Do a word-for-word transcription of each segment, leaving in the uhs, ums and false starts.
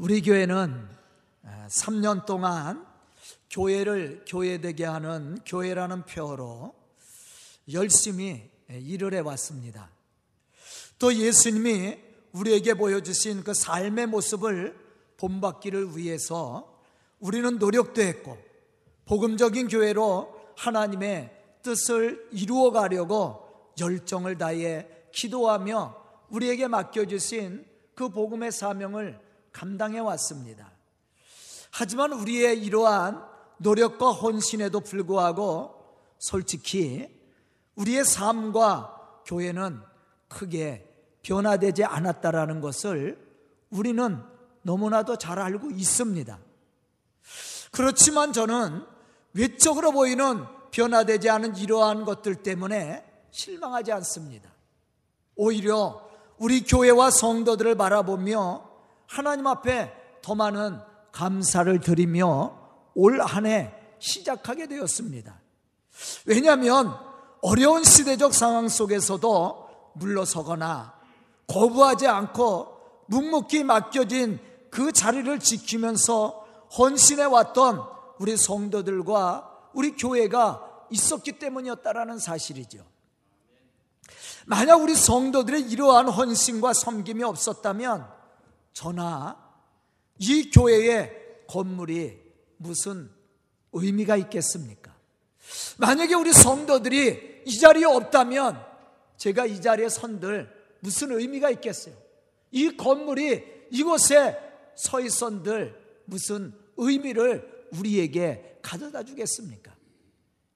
우리 교회는 삼 년 동안 교회를 교회되게 하는 교회라는 표어로 열심히 일을 해왔습니다. 또 예수님이 우리에게 보여주신 그 삶의 모습을 본받기를 위해서 우리는 노력도 했고 복음적인 교회로 하나님의 뜻을 이루어가려고 열정을 다해 기도하며 우리에게 맡겨주신 그 복음의 사명을 감당해 왔습니다. 하지만 우리의 이러한 노력과 헌신에도 불구하고 솔직히 우리의 삶과 교회는 크게 변화되지 않았다라는 것을 우리는 너무나도 잘 알고 있습니다. 그렇지만 저는 외적으로 보이는 변화되지 않은 이러한 것들 때문에 실망하지 않습니다. 오히려 우리 교회와 성도들을 바라보며 하나님 앞에 더 많은 감사를 드리며 올 한 해 시작하게 되었습니다. 왜냐하면 어려운 시대적 상황 속에서도 물러서거나 거부하지 않고 묵묵히 맡겨진 그 자리를 지키면서 헌신해왔던 우리 성도들과 우리 교회가 있었기 때문이었다라는 사실이죠. 만약 우리 성도들의 이러한 헌신과 섬김이 없었다면 저나 이 교회의 건물이 무슨 의미가 있겠습니까? 만약에 우리 성도들이 이 자리에 없다면 제가 이 자리에 선들 무슨 의미가 있겠어요? 이 건물이 이곳에 서 있선들 무슨 의미를 우리에게 가져다 주겠습니까?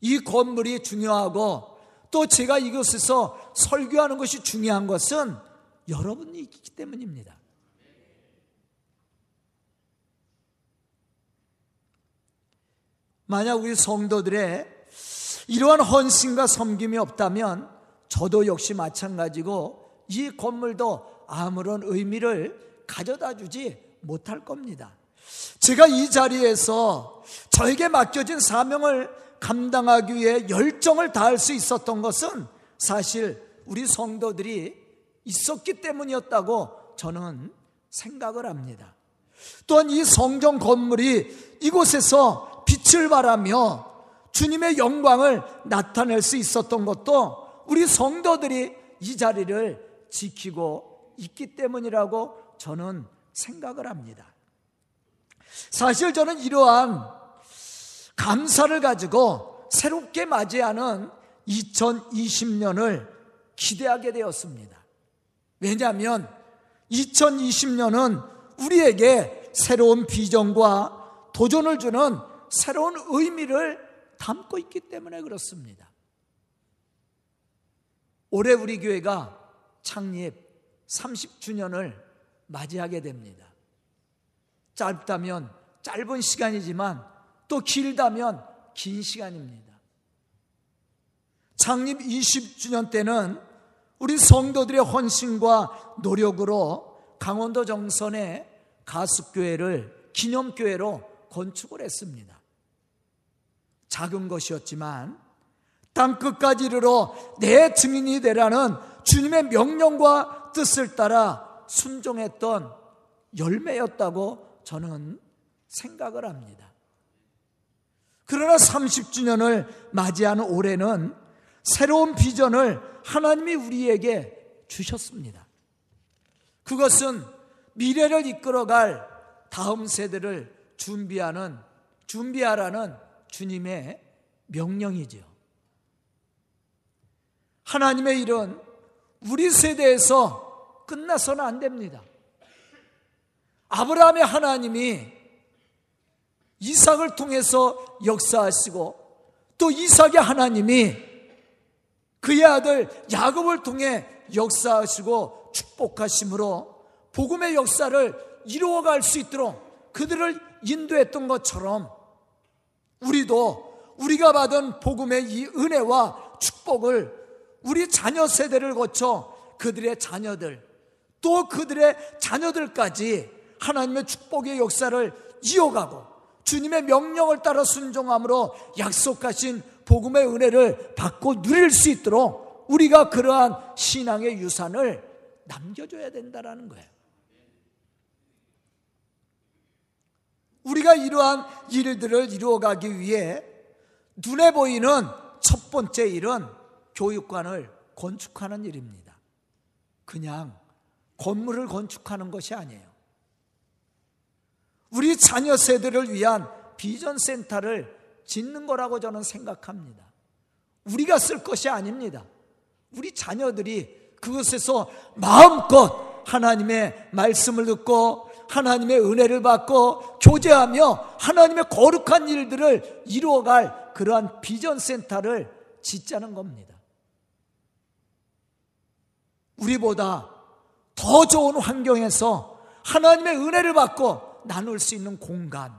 이 건물이 중요하고 또 제가 이곳에서 설교하는 것이 중요한 것은 여러분이 있기 때문입니다. 만약 우리 성도들의 이러한 헌신과 섬김이 없다면 저도 역시 마찬가지고 이 건물도 아무런 의미를 가져다 주지 못할 겁니다. 제가 이 자리에서 저에게 맡겨진 사명을 감당하기 위해 열정을 다할 수 있었던 것은 사실 우리 성도들이 있었기 때문이었다고 저는 생각을 합니다. 또한 이 성전 건물이 이곳에서 빛을 발하며 주님의 영광을 나타낼 수 있었던 것도 우리 성도들이 이 자리를 지키고 있기 때문이라고 저는 생각을 합니다. 사실 저는 이러한 감사를 가지고 새롭게 맞이하는 이천이십 년을 기대하게 되었습니다. 왜냐하면 이천이십 년은 우리에게 새로운 비전과 도전을 주는 새로운 의미를 담고 있기 때문에 그렇습니다. 올해 우리 교회가 창립 삼십 주년을 맞이하게 됩니다. 짧다면 짧은 시간이지만 또 길다면 긴 시간입니다. 창립 이십 주년 때는 우리 성도들의 헌신과 노력으로 강원도 정선에 가습교회를 기념교회로 건축을 했습니다. 작은 것이었지만 땅끝까지 이르러 내 증인이 되라는 주님의 명령과 뜻을 따라 순종했던 열매였다고 저는 생각을 합니다. 그러나 삼십 주년을 맞이하는 올해는 새로운 비전을 하나님이 우리에게 주셨습니다. 그것은 미래를 이끌어갈 다음 세대를 준비하는, 준비하라는 주님의 명령이죠. 하나님의 일은 우리 세대에서 끝나서는 안 됩니다. 아브라함의 하나님이 이삭을 통해서 역사하시고 또 이삭의 하나님이 그의 아들 야곱을 통해 역사하시고 축복하심으로 복음의 역사를 이루어갈 수 있도록 그들을 인도했던 것처럼 우리도 우리가 받은 복음의 이 은혜와 축복을 우리 자녀 세대를 거쳐 그들의 자녀들 또 그들의 자녀들까지 하나님의 축복의 역사를 이어가고 주님의 명령을 따라 순종함으로 약속하신 복음의 은혜를 받고 누릴 수 있도록 우리가 그러한 신앙의 유산을 남겨줘야 된다라는 거예요. 우리가 이러한 일들을 이루어가기 위해 눈에 보이는 첫 번째 일은 교육관을 건축하는 일입니다. 그냥 건물을 건축하는 것이 아니에요. 우리 자녀 세대를 위한 비전센터를 짓는 거라고 저는 생각합니다. 우리가 쓸 것이 아닙니다. 우리 자녀들이 그것에서 마음껏 하나님의 말씀을 듣고 하나님의 은혜를 받고 교제하며 하나님의 거룩한 일들을 이루어갈 그러한 비전센터를 짓자는 겁니다. 우리보다 더 좋은 환경에서 하나님의 은혜를 받고 나눌 수 있는 공간,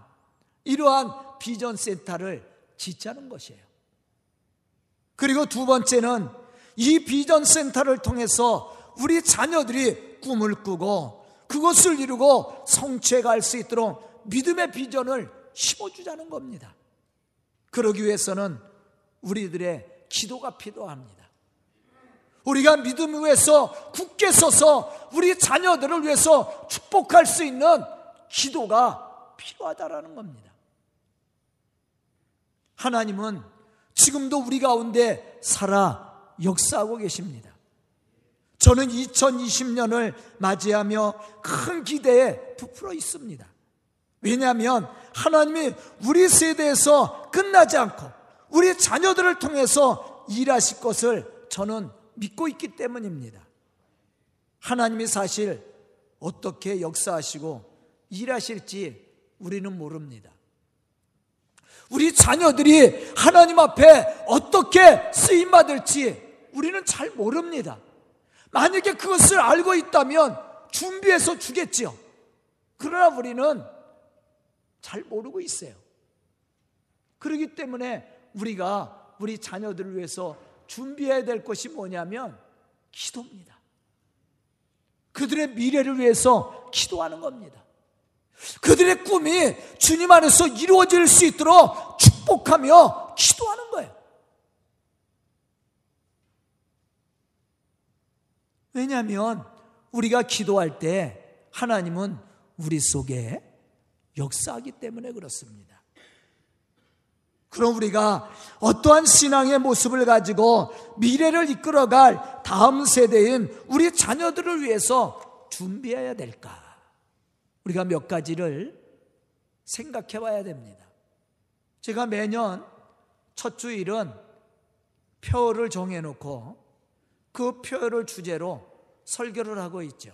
이러한 비전센터를 짓자는 것이에요. 그리고 두 번째는 이 비전센터를 통해서 우리 자녀들이 꿈을 꾸고 그것을 이루고 성취해 갈 수 있도록 믿음의 비전을 심어주자는 겁니다. 그러기 위해서는 우리들의 기도가 필요합니다. 우리가 믿음 위에서 굳게 서서 우리 자녀들을 위해서 축복할 수 있는 기도가 필요하다라는 겁니다. 하나님은 지금도 우리 가운데 살아 역사하고 계십니다. 저는 이천이십 년을 맞이하며 큰 기대에 부풀어 있습니다. 왜냐하면 하나님이 우리 세대에서 끝나지 않고 우리 자녀들을 통해서 일하실 것을 저는 믿고 있기 때문입니다. 하나님이 사실 어떻게 역사하시고 일하실지 우리는 모릅니다. 우리 자녀들이 하나님 앞에 어떻게 쓰임받을지 우리는 잘 모릅니다. 만약에 그것을 알고 있다면 준비해서 주겠지요. 그러나 우리는 잘 모르고 있어요. 그렇기 때문에 우리가 우리 자녀들을 위해서 준비해야 될 것이 뭐냐면 기도입니다. 그들의 미래를 위해서 기도하는 겁니다. 그들의 꿈이 주님 안에서 이루어질 수 있도록 축복하며 기도하는 거예요. 왜냐하면 우리가 기도할 때 하나님은 우리 속에 역사하기 때문에 그렇습니다. 그럼 우리가 어떠한 신앙의 모습을 가지고 미래를 이끌어갈 다음 세대인 우리 자녀들을 위해서 준비해야 될까? 우리가 몇 가지를 생각해 봐야 됩니다. 제가 매년 첫 주일은 표어를 정해놓고 그 표어를 주제로 설교를 하고 있죠.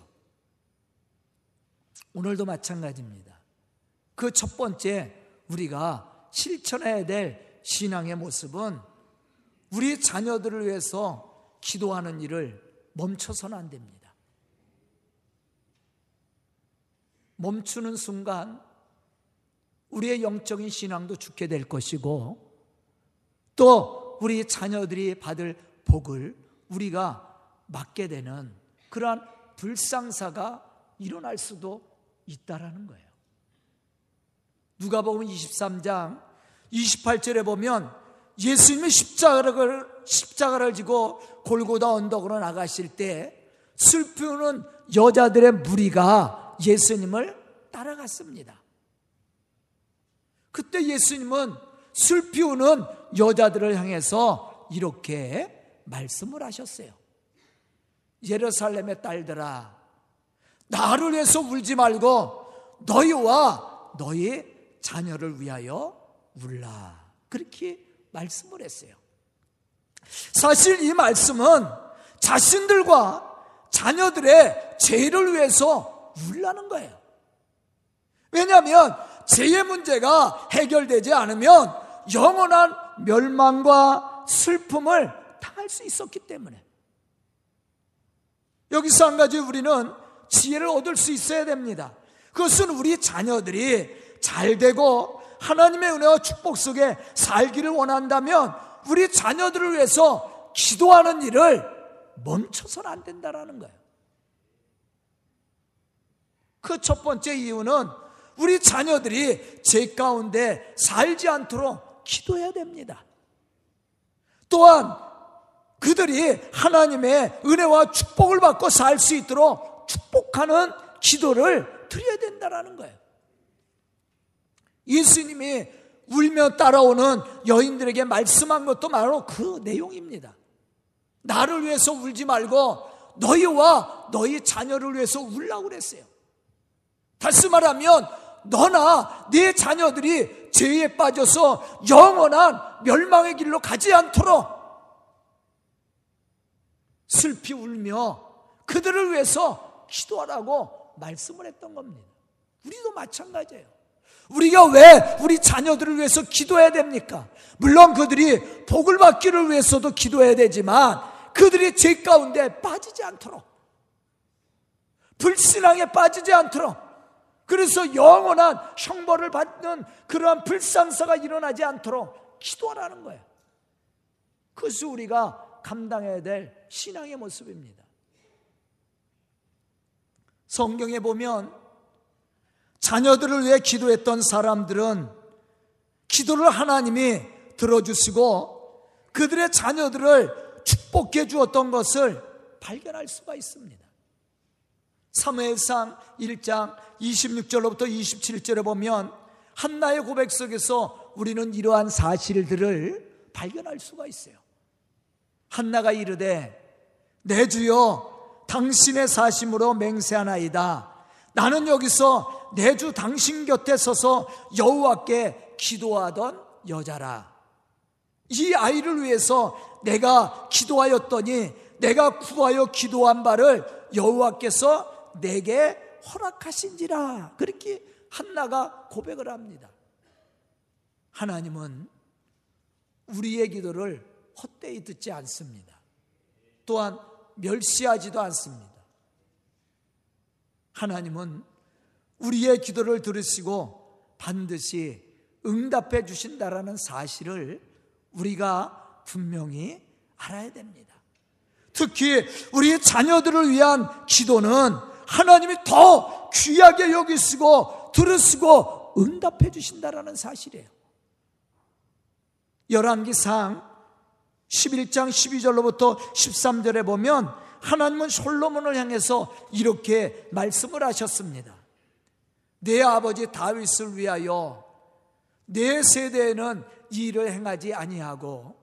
오늘도 마찬가지입니다. 그 첫 번째 우리가 실천해야 될 신앙의 모습은 우리 자녀들을 위해서 기도하는 일을 멈춰서는 안 됩니다. 멈추는 순간 우리의 영적인 신앙도 죽게 될 것이고 또 우리 자녀들이 받을 복을 우리가 막게 되는 그러한 불상사가 일어날 수도 있다라는 거예요. 누가복음 이십삼 장 이십팔 절에 보면 예수님이 십자가를, 십자가를 지고 골고다 언덕으로 나가실 때 슬피우는 여자들의 무리가 예수님을 따라갔습니다. 그때 예수님은 슬피 우는 여자들을 향해서 이렇게 말씀을 하셨어요. 예루살렘의 딸들아, 나를 위해서 울지 말고 너희와 너희 자녀를 위하여 울라. 그렇게 말씀을 했어요. 사실 이 말씀은 자신들과 자녀들의 죄를 위해서 울라는 거예요. 왜냐하면 죄의 문제가 해결되지 않으면 영원한 멸망과 슬픔을 당할 수 있었기 때문에 여기서 한 가지 우리는 지혜를 얻을 수 있어야 됩니다. 그것은 우리 자녀들이 잘 되고 하나님의 은혜와 축복 속에 살기를 원한다면 우리 자녀들을 위해서 기도하는 일을 멈춰서는 안 된다라는 거예요. 그 첫 번째 이유는 우리 자녀들이 죄 가운데 살지 않도록 기도해야 됩니다. 또한 그들이 하나님의 은혜와 축복을 받고 살 수 있도록 축복하는 기도를 드려야 된다는 거예요. 예수님이 울며 따라오는 여인들에게 말씀한 것도 바로 그 내용입니다. 나를 위해서 울지 말고 너희와 너희 자녀를 위해서 울라고 그랬어요. 다시 말하면 너나 네 자녀들이 죄에 빠져서 영원한 멸망의 길로 가지 않도록 슬피 울며 그들을 위해서 기도하라고 말씀을 했던 겁니다. 우리도 마찬가지예요. 우리가 왜 우리 자녀들을 위해서 기도해야 됩니까? 물론 그들이 복을 받기를 위해서도 기도해야 되지만 그들이 죄 가운데 빠지지 않도록, 불신앙에 빠지지 않도록, 그래서 영원한 형벌을 받는 그러한 불상사가 일어나지 않도록 기도하라는 거예요. 그것이 우리가 감당해야 될 신앙의 모습입니다. 성경에 보면 자녀들을 위해 기도했던 사람들은 기도를 하나님이 들어주시고 그들의 자녀들을 축복해 주었던 것을 발견할 수가 있습니다. 사무엘상 일 장 이십육 절로부터 이십칠 절에 보면 한나의 고백 속에서 우리는 이러한 사실들을 발견할 수가 있어요. 한나가 이르되 내 주여 당신의 사심으로 맹세하나이다. 나는 여기서 내 주 당신 곁에 서서 여호와께 기도하던 여자라. 이 아이를 위해서 내가 기도하였더니 내가 구하여 기도한 바를 여호와께서 내게 허락하신지라. 그렇게 한나가 고백을 합니다. 하나님은 우리의 기도를 헛되이 듣지 않습니다. 또한 멸시하지도 않습니다. 하나님은 우리의 기도를 들으시고 반드시 응답해 주신다라는 사실을 우리가 분명히 알아야 됩니다. 특히 우리의 자녀들을 위한 기도는 하나님이 더 귀하게 여기시고 들으시고 응답해 주신다라는 사실이에요. 열왕기상 십일 장 십이 절로부터 십삼 절에 보면 하나님은 솔로몬을 향해서 이렇게 말씀을 하셨습니다. 내 아버지 다윗을 위하여 내 세대에는 이 일을 행하지 아니하고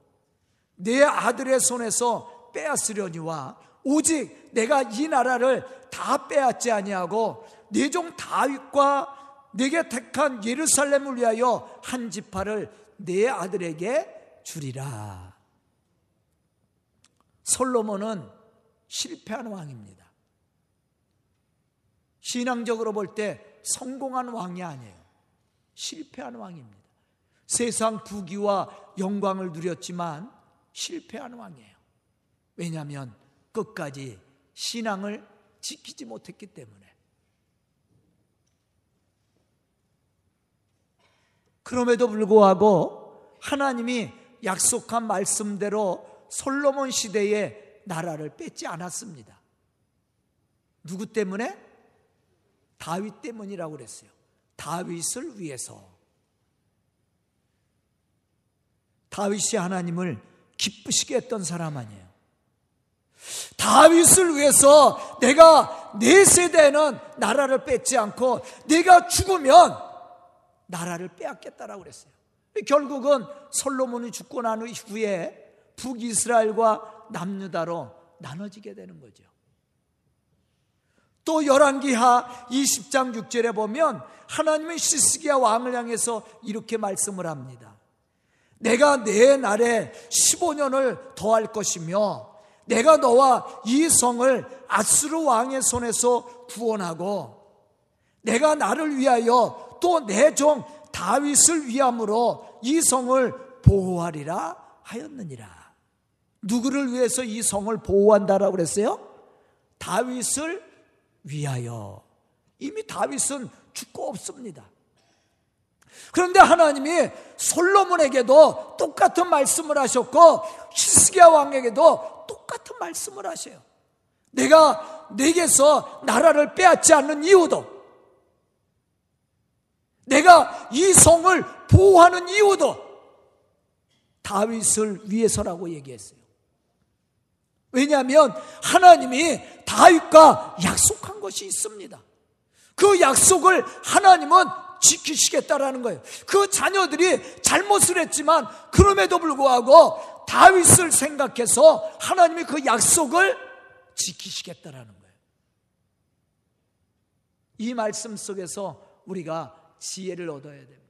내 아들의 손에서 빼앗으려니와 오직 내가 이 나라를 다 빼앗지 아니하고 네 종 다윗과 네게 택한 예루살렘을 위하여 한 지파를 네 아들에게 주리라. 솔로몬은 실패한 왕입니다. 신앙적으로 볼 때 성공한 왕이 아니에요. 실패한 왕입니다. 세상 부귀와 영광을 누렸지만 실패한 왕이에요. 왜냐하면 끝까지 신앙을 지키지 못했기 때문에. 그럼에도 불구하고 하나님이 약속한 말씀대로 솔로몬 시대에 나라를 뺏지 않았습니다. 누구 때문에? 다윗 때문이라고 그랬어요. 다윗을 위해서. 다윗이 하나님을 기쁘시게 했던 사람 아니에요. 다윗을 위해서 내가 내 세대에는 나라를 뺏지 않고 내가 죽으면 나라를 빼앗겠다라고 그랬어요. 결국은 솔로몬이 죽고 난 후에 북이스라엘과 남유다로 나눠지게 되는 거죠. 또 열왕기하 이십 장 육 절에 보면 하나님은 시스기야 왕을 향해서 이렇게 말씀을 합니다. 내가 내 날에 십오 년을 더할 것이며 내가 너와 이 성을 아수르 왕의 손에서 구원하고 내가 나를 위하여 또 내 종 다윗을 위함으로 이 성을 보호하리라 하였느니라. 누구를 위해서 이 성을 보호한다라고 그랬어요? 다윗을 위하여. 이미 다윗은 죽고 없습니다. 그런데 하나님이 솔로몬에게도 똑같은 말씀을 하셨고 히스기야 왕에게도 똑같은 말씀을 하셔요. 내가 내게서 나라를 빼앗지 않는 이유도, 내가 이 성을 보호하는 이유도 다윗을 위해서라고 얘기했어요. 왜냐하면 하나님이 다윗과 약속한 것이 있습니다. 그 약속을 하나님은 지키시겠다라는 거예요. 그 자녀들이 잘못을 했지만 그럼에도 불구하고 다윗을 생각해서 하나님이 그 약속을 지키시겠다라는 거예요. 이 말씀 속에서 우리가 지혜를 얻어야 됩니다.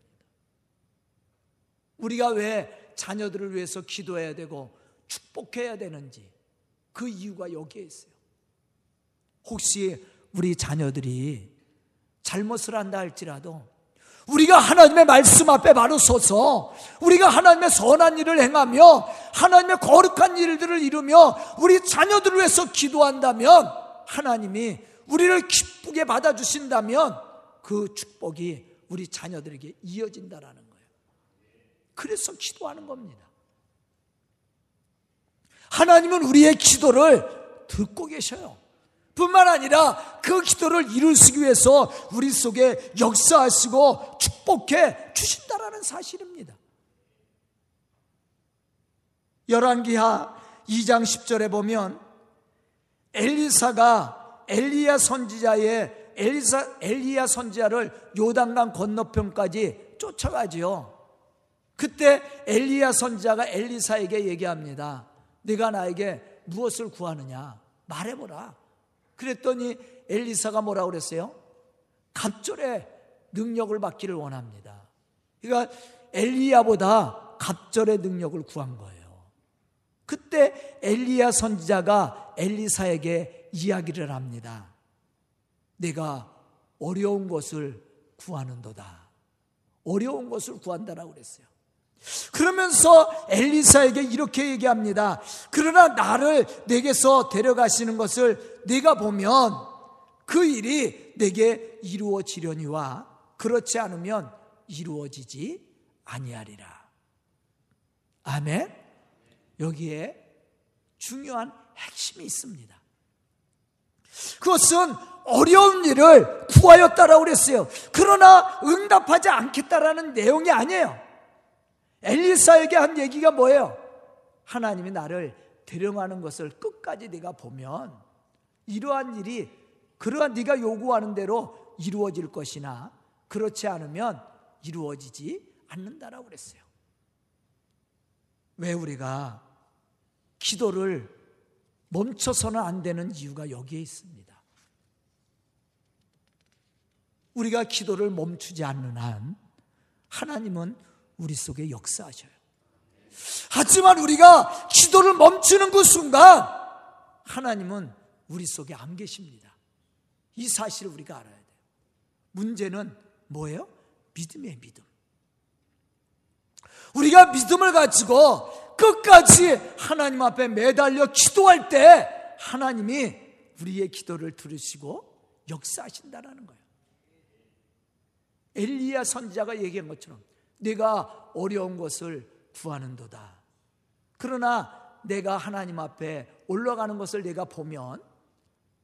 우리가 왜 자녀들을 위해서 기도해야 되고 축복해야 되는지 그 이유가 여기에 있어요. 혹시 우리 자녀들이 잘못을 한다 할지라도 우리가 하나님의 말씀 앞에 바로 서서 우리가 하나님의 선한 일을 행하며 하나님의 거룩한 일들을 이루며 우리 자녀들을 위해서 기도한다면, 하나님이 우리를 기쁘게 받아주신다면 그 축복이 우리 자녀들에게 이어진다라는 거예요. 그래서 기도하는 겁니다. 하나님은 우리의 기도를 듣고 계셔요. 뿐만 아니라 그 기도를 이루시기 위해서 우리 속에 역사하시고 축복해 주신다라는 사실입니다. 열왕기하 이 장 십 절에 보면 엘리사가 엘리야 선지자의 엘리사, 엘리야 선지자를 요단강 건너편까지 쫓아가지요. 그때 엘리야 선지자가 엘리사에게 얘기합니다. 네가 나에게 무엇을 구하느냐 말해보라. 그랬더니 엘리사가 뭐라고 그랬어요? 갑절의 능력을 받기를 원합니다. 그러니까 엘리야보다 갑절의 능력을 구한 거예요. 그때 엘리야 선지자가 엘리사에게 이야기를 합니다. 내가 어려운 것을 구하는도다. 어려운 것을 구한다라고 그랬어요. 그러면서 엘리사에게 이렇게 얘기합니다. 그러나 나를 내게서 데려가시는 것을 네가 보면 그 일이 내게 이루어지려니와 그렇지 않으면 이루어지지 아니하리라. 아멘. 여기에 중요한 핵심이 있습니다. 그것은 어려운 일을 구하였다라고 그랬어요. 그러나 응답하지 않겠다라는 내용이 아니에요. 엘리사에게 한 얘기가 뭐예요? 하나님이 나를 데려가는 것을 끝까지 네가 보면 이러한 일이 그러한 네가 요구하는 대로 이루어질 것이나 그렇지 않으면 이루어지지 않는다라고 그랬어요. 왜 우리가 기도를 멈춰서는 안 되는 이유가 여기에 있습니다. 우리가 기도를 멈추지 않는 한 하나님은 우리 속에 역사하셔요. 하지만 우리가 기도를 멈추는 그 순간 하나님은 우리 속에 안 계십니다. 이 사실을 우리가 알아야 돼요. 문제는 뭐예요? 믿음의 믿음. 우리가 믿음을 가지고 끝까지 하나님 앞에 매달려 기도할 때 하나님이 우리의 기도를 들으시고 역사하신다라는 거예요. 엘리야 선지자가 얘기한 것처럼 네가 어려운 것을 구하는도다. 그러나 내가 하나님 앞에 올라가는 것을 내가 보면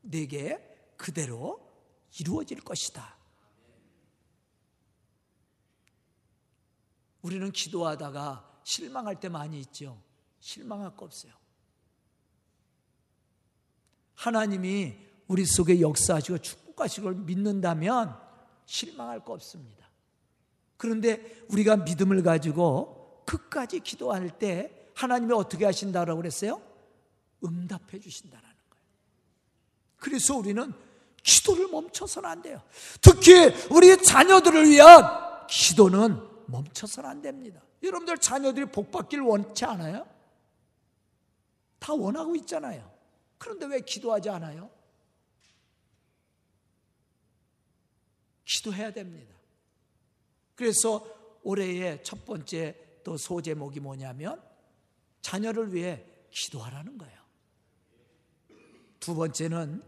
내게 그대로 이루어질 것이다. 우리는 기도하다가 실망할 때 많이 있죠. 실망할 거 없어요. 하나님이 우리 속에 역사하시고 축복하시는 걸 믿는다면 실망할 거 없습니다. 그런데 우리가 믿음을 가지고 끝까지 기도할 때 하나님이 어떻게 하신다라고 그랬어요? 응답해 주신다라는 거예요. 그래서 우리는 기도를 멈춰서는 안 돼요. 특히 우리 자녀들을 위한 기도는 멈춰서는 안 됩니다. 여러분들 자녀들이 복받기를 원치 않아요? 다 원하고 있잖아요. 그런데 왜 기도하지 않아요? 기도해야 됩니다. 그래서 올해의 첫 번째 또 소제목이 뭐냐면 자녀를 위해 기도하라는 거예요. 두 번째는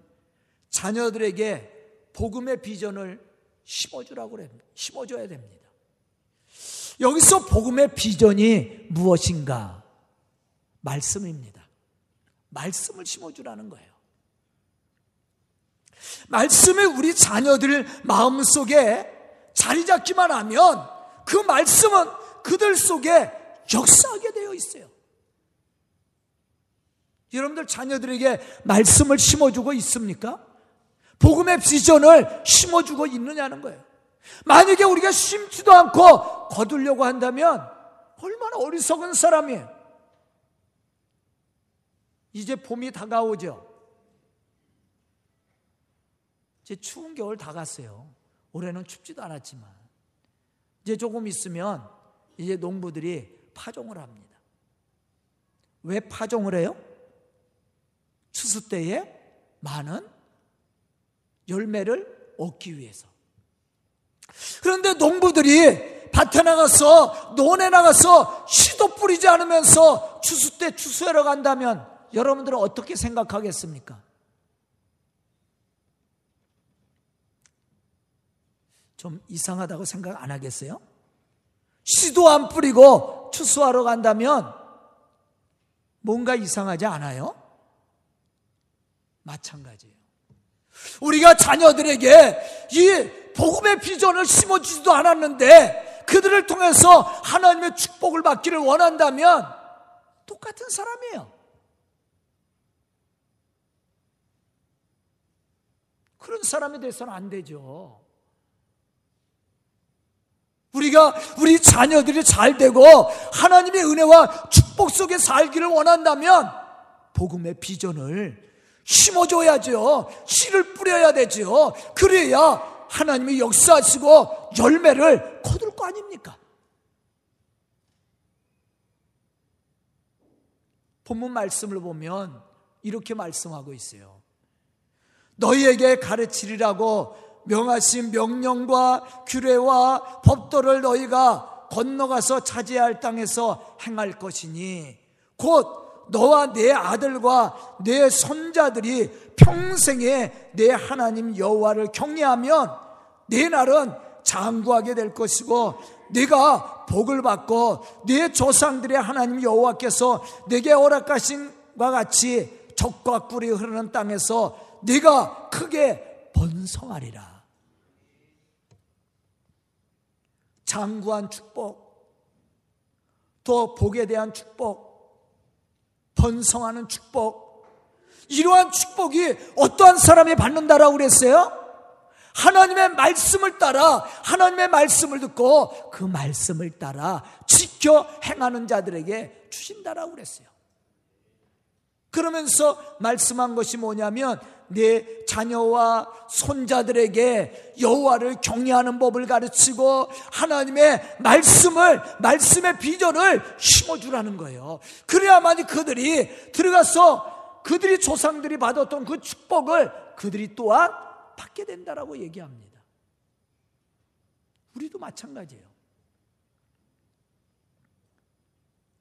자녀들에게 복음의 비전을 심어주라고 합니다. 심어줘야 됩니다. 여기서 복음의 비전이 무엇인가? 말씀입니다. 말씀을 심어주라는 거예요. 말씀이 우리 자녀들 마음속에 자리 잡기만 하면 그 말씀은 그들 속에 역사하게 되어 있어요. 여러분들 자녀들에게 말씀을 심어주고 있습니까? 복음의 비전을 심어주고 있느냐는 거예요. 만약에 우리가 심지도 않고 거두려고 한다면 얼마나 어리석은 사람이에요. 이제 봄이 다가오죠. 이제 추운 겨울 다 갔어요. 올해는 춥지도 않았지만 이제 조금 있으면 이제 농부들이 파종을 합니다. 왜 파종을 해요? 추수 때에 많은 열매를 얻기 위해서. 그런데 농부들이 밭에 나가서 논에 나가서 씨도 뿌리지 않으면서 추수 때 추수하러 간다면 여러분들은 어떻게 생각하겠습니까? 좀 이상하다고 생각 안 하겠어요? 씨도 안 뿌리고 추수하러 간다면 뭔가 이상하지 않아요? 마찬가지예요. 우리가 자녀들에게 이 복음의 비전을 심어주지도 않았는데 그들을 통해서 하나님의 축복을 받기를 원한다면 똑같은 사람이에요. 그런 사람에 대해서는 안 되죠. 우리가 우리 자녀들이 잘 되고 하나님의 은혜와 축복 속에 살기를 원한다면 복음의 비전을 심어줘야죠. 씨를 뿌려야 되죠. 그래야 하나님이 역사하시고 열매를 거둘 거 아닙니까? 본문 말씀을 보면 이렇게 말씀하고 있어요. 너희에게 가르치리라고 명하신 명령과 규례와 법도를 너희가 건너가서 차지할 땅에서 행할 것이니 곧 너와 네 아들과 네 손자들이 평생에 네 하나님 여호와를 경외하면 네 날은 장구하게 될 것이고 네가 복을 받고 네 조상들의 하나님 여호와께서 네게 허락하신 바 같이 젖과 꿀이 흐르는 땅에서 네가 크게 번성하리라. 장구한 축복, 또 복에 대한 축복, 번성하는 축복, 이러한 축복이 어떠한 사람이 받는다라고 그랬어요? 하나님의 말씀을 따라, 하나님의 말씀을 듣고 그 말씀을 따라 지켜 행하는 자들에게 주신다라고 그랬어요. 그러면서 말씀한 것이 뭐냐면 내 자녀와 손자들에게 여호와를 경외하는 법을 가르치고 하나님의 말씀을, 말씀의 비전을 심어주라는 거예요. 그래야만이 그들이 들어가서 그들이 조상들이 받았던 그 축복을 그들이 또한 받게 된다라고 얘기합니다. 우리도 마찬가지예요.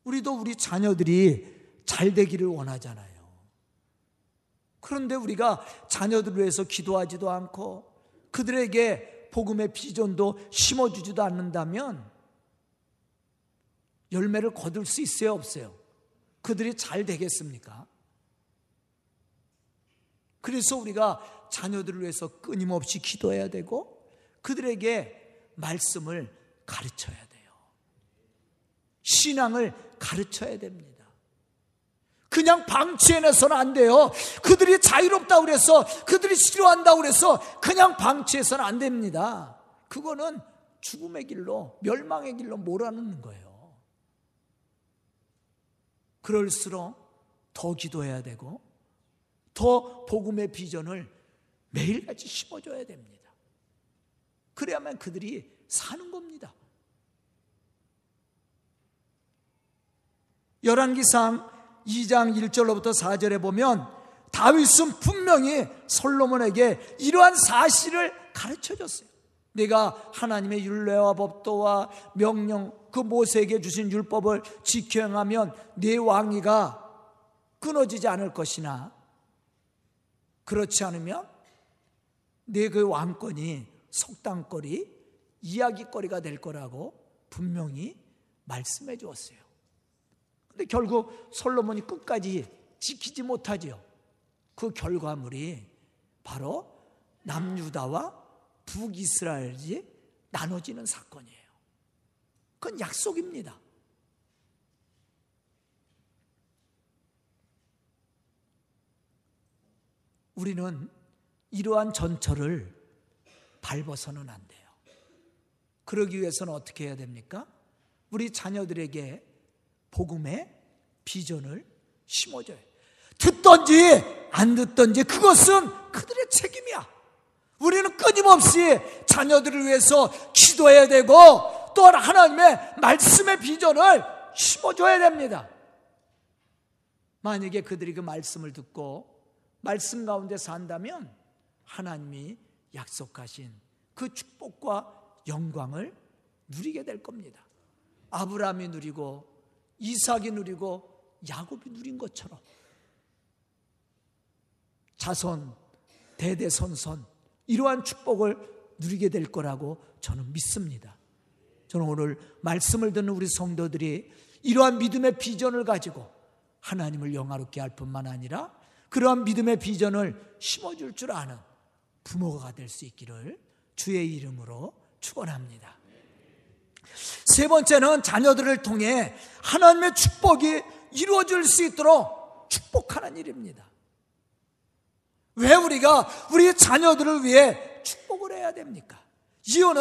우리도 우리 자녀들이 잘 되기를 원하잖아요. 그런데 우리가 자녀들을 위해서 기도하지도 않고 그들에게 복음의 비전도 심어주지도 않는다면 열매를 거둘 수 있어요, 없어요? 그들이 잘 되겠습니까? 그래서 우리가 자녀들을 위해서 끊임없이 기도해야 되고 그들에게 말씀을 가르쳐야 돼요. 신앙을 가르쳐야 됩니다. 그냥 방치해내서는 안 돼요. 그들이 자유롭다고 그래서 그들이 싫어한다고 그래서 그냥 방치해서는 안 됩니다. 그거는 죽음의 길로, 멸망의 길로 몰아넣는 거예요. 그럴수록 더 기도해야 되고 더 복음의 비전을 매일같이 심어줘야 됩니다. 그래야만 그들이 사는 겁니다. 열왕기상 이 장 일 절로부터 사 절에 보면 다윗은 분명히 솔로몬에게 이러한 사실을 가르쳐줬어요. 내가 하나님의 율례와 법도와 명령, 그 모세에게 주신 율법을 지켜 행하면 네 왕위가 끊어지지 않을 것이나 그렇지 않으면 네 그 왕권이 속단거리, 이야기거리가 될 거라고 분명히 말씀해 주었어요. 근데 결국 솔로몬이 끝까지 지키지 못하죠. 그 결과물이 바로 남유다와 북이스라엘이 나눠지는 사건이에요. 그건 약속입니다. 우리는 이러한 전철을 밟아서는 안 돼요. 그러기 위해서는 어떻게 해야 됩니까? 우리 자녀들에게 복음의 비전을 심어줘요. 듣든지 안 듣든지 그것은 그들의 책임이야. 우리는 끊임없이 자녀들을 위해서 기도해야 되고 또 하나님의 말씀의 비전을 심어줘야 됩니다. 만약에 그들이 그 말씀을 듣고 말씀 가운데 산다면 하나님이 약속하신 그 축복과 영광을 누리게 될 겁니다. 아브라함이 누리고 이삭이 누리고 야곱이 누린 것처럼 자손, 대대손손 이러한 축복을 누리게 될 거라고 저는 믿습니다. 저는 오늘 말씀을 듣는 우리 성도들이 이러한 믿음의 비전을 가지고 하나님을 영화롭게 할 뿐만 아니라 그러한 믿음의 비전을 심어줄 줄 아는 부모가 될 수 있기를 주의 이름으로 축원합니다. 세 번째는 자녀들을 통해 하나님의 축복이 이루어질 수 있도록 축복하는 일입니다. 왜 우리가 우리 자녀들을 위해 축복을 해야 됩니까? 이유는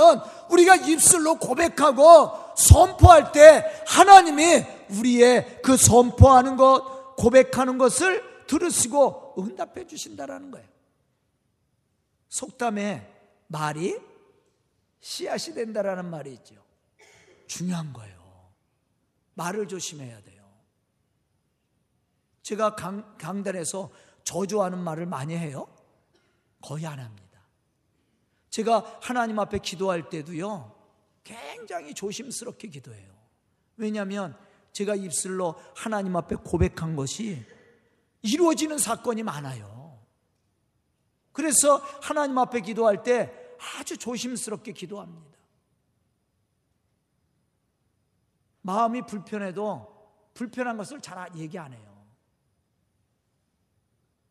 우리가 입술로 고백하고 선포할 때 하나님이 우리의 그 선포하는 것, 고백하는 것을 들으시고 응답해 주신다라는 거예요. 속담에 말이 씨앗이 된다라는 말이 있죠. 중요한 거예요. 말을 조심해야 돼요. 제가 강, 강단에서 저주하는 말을 많이 해요? 거의 안 합니다. 제가 하나님 앞에 기도할 때도요, 굉장히 조심스럽게 기도해요. 왜냐하면 제가 입술로 하나님 앞에 고백한 것이 이루어지는 사건이 많아요. 그래서 하나님 앞에 기도할 때 아주 조심스럽게 기도합니다. 마음이 불편해도 불편한 것을 잘 얘기 안 해요.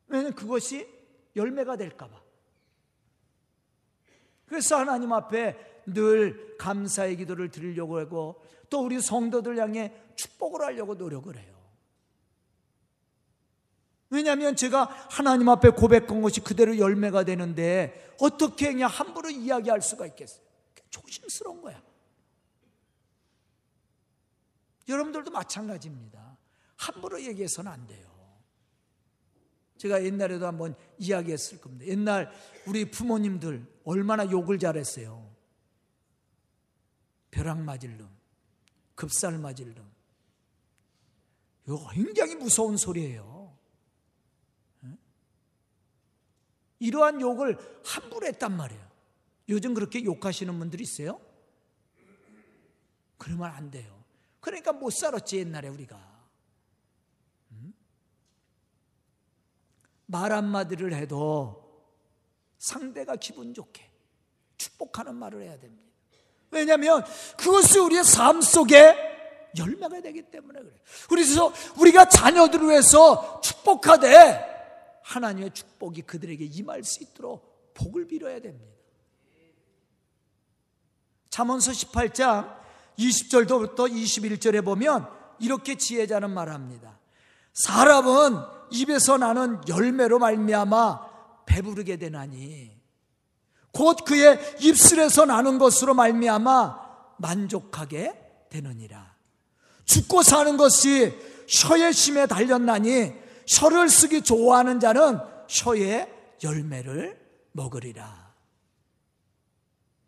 왜냐하면 그것이 열매가 될까 봐. 그래서 하나님 앞에 늘 감사의 기도를 드리려고 하고 또 우리 성도들 향해 축복을 하려고 노력을 해요. 왜냐하면 제가 하나님 앞에 고백한 것이 그대로 열매가 되는데 어떻게 그냥 함부로 이야기할 수가 있겠어요? 조심스러운 거야. 여러분들도 마찬가지입니다. 함부로 얘기해서는 안 돼요. 제가 옛날에도 한번 이야기했을 겁니다. 옛날 우리 부모님들 얼마나 욕을 잘했어요. 벼락 맞을 놈, 급살 맞을 놈. 이거 굉장히 무서운 소리예요. 이러한 욕을 함부로 했단 말이에요. 요즘 그렇게 욕하시는 분들이 있어요? 그러면 안 돼요. 그러니까 못 살았지 옛날에 우리가. 음? 말 한마디를 해도 상대가 기분 좋게 축복하는 말을 해야 됩니다. 왜냐하면 그것이 우리의 삶 속에 열매가 되기 때문에 그래요. 그래서 우리가 자녀들을 위해서 축복하되 하나님의 축복이 그들에게 임할 수 있도록 복을 빌어야 됩니다. 잠언서 십팔 장 이십 절부터 이십일 절에 보면 이렇게 지혜자는 말합니다. 사람은 입에서 나는 열매로 말미암아 배부르게 되나니 곧 그의 입술에서 나는 것으로 말미암아 만족하게 되느니라. 죽고 사는 것이 혀의 심에 달렸나니 혀를 쓰기 좋아하는 자는 혀의 열매를 먹으리라.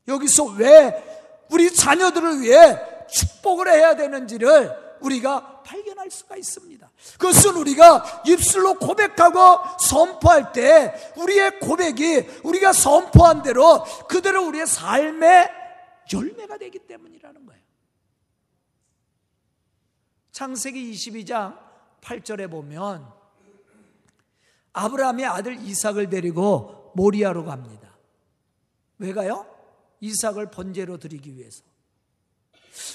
여기서 왜 우리 자녀들을 위해 축복을 해야 되는지를 우리가 발견할 수가 있습니다. 그것은 우리가 입술로 고백하고 선포할 때 우리의 고백이 우리가 선포한 대로 그대로 우리의 삶의 열매가 되기 때문이라는 거예요. 창세기 이십이 장 팔 절에 보면 아브라함의 아들 이삭을 데리고 모리아로 갑니다. 왜 가요? 이삭을 번제로 드리기 위해서.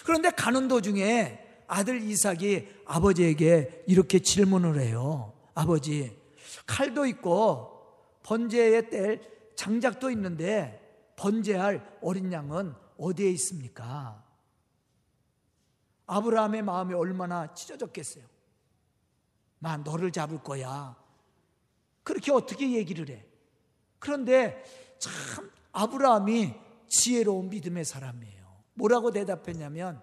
그런데 가는 도중에 아들 이삭이 아버지에게 이렇게 질문을 해요. 아버지, 칼도 있고 번제에 뗄 장작도 있는데 번제할 어린 양은 어디에 있습니까? 아브라함의 마음이 얼마나 찢어졌겠어요. 난 너를 잡을 거야. 그렇게 어떻게 얘기를 해? 그런데 참 아브라함이 지혜로운 믿음의 사람이에요. 뭐라고 대답했냐면,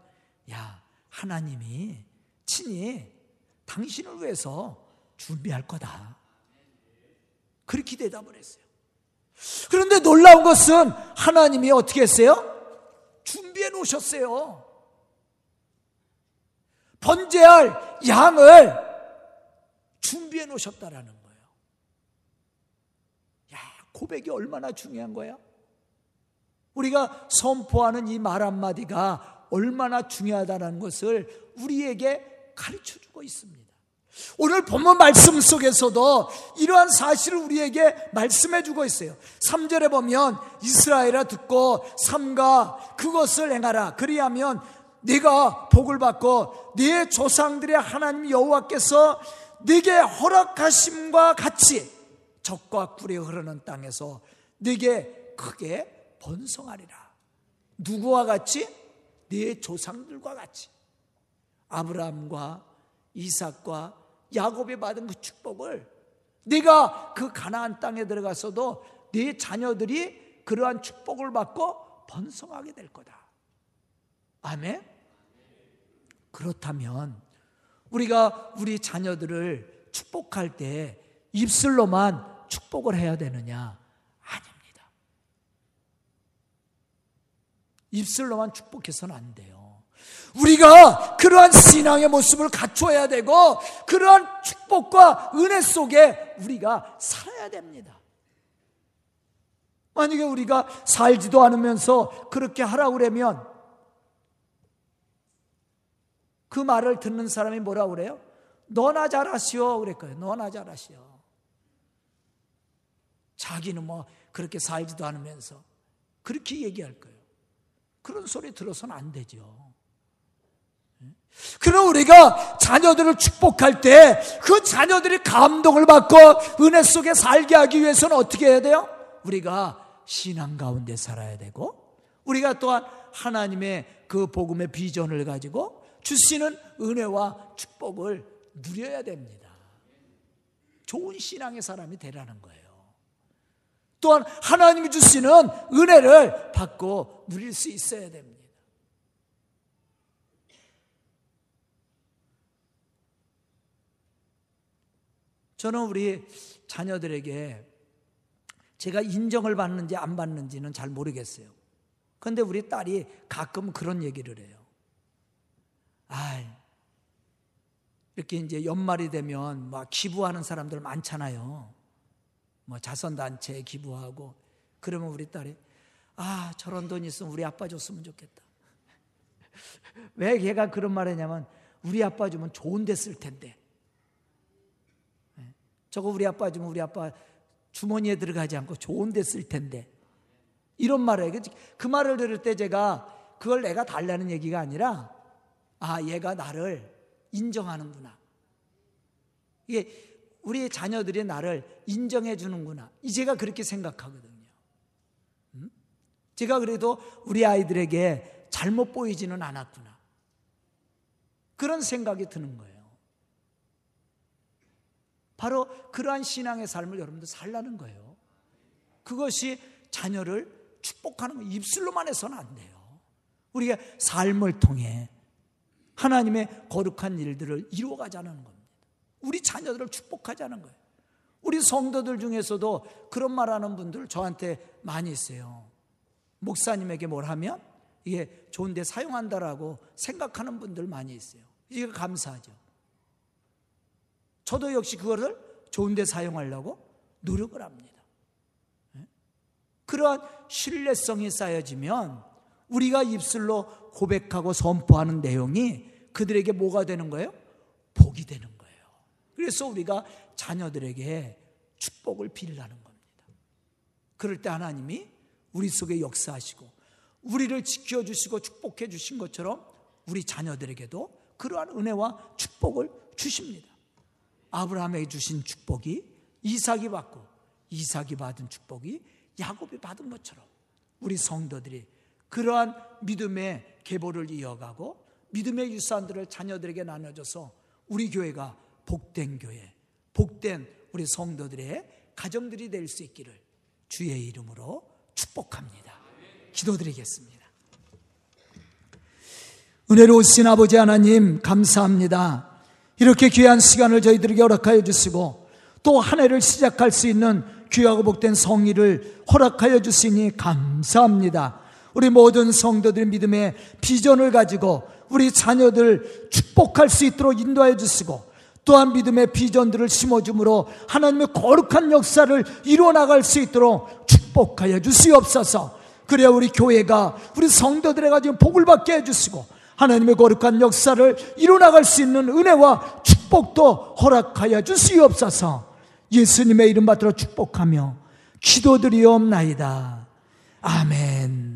야, 하나님이 친히 당신을 위해서 준비할 거다. 그렇게 대답을 했어요. 그런데 놀라운 것은 하나님이 어떻게 했어요? 준비해 놓으셨어요. 번제할 양을 준비해 놓으셨다라는 거예요. 야, 고백이 얼마나 중요한 거야? 우리가 선포하는 이 말 한마디가 얼마나 중요하다는 것을 우리에게 가르쳐주고 있습니다. 오늘 본문 말씀 속에서도 이러한 사실을 우리에게 말씀해 주고 있어요. 삼 절에 보면 이스라엘아 듣고 삼가 그것을 행하라. 그리하면 네가 복을 받고 네 조상들의 하나님 여호와께서 네게 허락하심과 같이 적과 꿀이 흐르는 땅에서 네게 크게 번성하리라. 누구와 같이? 네 조상들과 같이. 아브라함과 이삭과 야곱이 받은 그 축복을 네가 그 가나안 땅에 들어가서도 네 자녀들이 그러한 축복을 받고 번성하게 될 거다. 아멘? 그렇다면 우리가 우리 자녀들을 축복할 때 입술로만 축복을 해야 되느냐? 아닙니다. 입술로만 축복해서는 안 돼요. 우리가 그러한 신앙의 모습을 갖춰야 되고 그러한 축복과 은혜 속에 우리가 살아야 됩니다. 만약에 우리가 살지도 않으면서 그렇게 하라고 그러면 그 말을 듣는 사람이 뭐라고 그래요? 너나 잘하시오 그럴 거예요. 너나 잘하시오. 자기는 뭐 그렇게 살지도 않으면서 그렇게 얘기할 거예요. 그런 소리 들어서는 안 되죠. 그럼 우리가 자녀들을 축복할 때 그 자녀들이 감동을 받고 은혜 속에 살게 하기 위해서는 어떻게 해야 돼요? 우리가 신앙 가운데 살아야 되고 우리가 또한 하나님의 그 복음의 비전을 가지고 주시는 은혜와 축복을 누려야 됩니다. 좋은 신앙의 사람이 되라는 거예요. 또한 하나님이 주시는 은혜를 받고 누릴 수 있어야 됩니다. 저는 우리 자녀들에게 제가 인정을 받는지 안 받는지는 잘 모르겠어요. 그런데 우리 딸이 가끔 그런 얘기를 해요. 아이, 이렇게 이제 연말이 되면 막 기부하는 사람들 많잖아요. 뭐 자선단체에 기부하고. 그러면 우리 딸이, 아, 저런 돈 있으면 우리 아빠 줬으면 좋겠다. 왜 걔가 그런 말 했냐면, 우리 아빠 주면 좋은 데 쓸 텐데. 저거 우리 아빠 주면 우리 아빠 주머니에 들어가지 않고 좋은 데 쓸 텐데. 이런 말을 해요. 그 말을 들을 때 제가 그걸 내가 달라는 얘기가 아니라, 아, 얘가 나를 인정하는구나. 이게 우리 자녀들이 나를 인정해 주는구나. 제가 그렇게 생각하거든요. 음? 제가 그래도 우리 아이들에게 잘못 보이지는 않았구나. 그런 생각이 드는 거예요. 바로 그러한 신앙의 삶을 여러분들 살라는 거예요. 그것이 자녀를 축복하는 거. 입술로만 해서는 안 돼요. 우리가 삶을 통해 하나님의 거룩한 일들을 이루어가자는 겁니다. 우리 자녀들을 축복하자는 거예요. 우리 성도들 중에서도 그런 말하는 분들 저한테 많이 있어요. 목사님에게 뭘 하면 이게 좋은데 사용한다라고 생각하는 분들 많이 있어요. 이게 감사하죠. 저도 역시 그거를 좋은 데 사용하려고 노력을 합니다. 그러한 신뢰성이 쌓여지면 우리가 입술로 고백하고 선포하는 내용이 그들에게 뭐가 되는 거예요? 복이 되는 거예요. 그래서 우리가 자녀들에게 축복을 빌라는 겁니다. 그럴 때 하나님이 우리 속에 역사하시고 우리를 지켜주시고 축복해 주신 것처럼 우리 자녀들에게도 그러한 은혜와 축복을 주십니다. 아브라함에게 주신 축복이 이삭이 받고 이삭이 받은 축복이 야곱이 받은 것처럼 우리 성도들이 그러한 믿음의 계보를 이어가고 믿음의 유산들을 자녀들에게 나눠줘서 우리 교회가 복된 교회, 복된 우리 성도들의 가정들이 될 수 있기를 주의 이름으로 축복합니다. 기도드리겠습니다. 은혜로우신 아버지 하나님 감사합니다. 이렇게 귀한 시간을 저희들에게 허락하여 주시고 또 한 해를 시작할 수 있는 귀하고 복된 성의를 허락하여 주시니 감사합니다. 우리 모든 성도들 믿음의 비전을 가지고 우리 자녀들 축복할 수 있도록 인도하여 주시고 또한 믿음의 비전들을 심어주므로 하나님의 거룩한 역사를 이루어나갈 수 있도록 축복하여 주시옵소서. 그래야 우리 교회가 우리 성도들의 가지고 복을 받게 해주시고 하나님의 거룩한 역사를 이루어나갈 수 있는 은혜와 축복도 허락하여 주시옵소서. 예수님의 이름 받들어 축복하며 기도드리옵나이다. 아멘.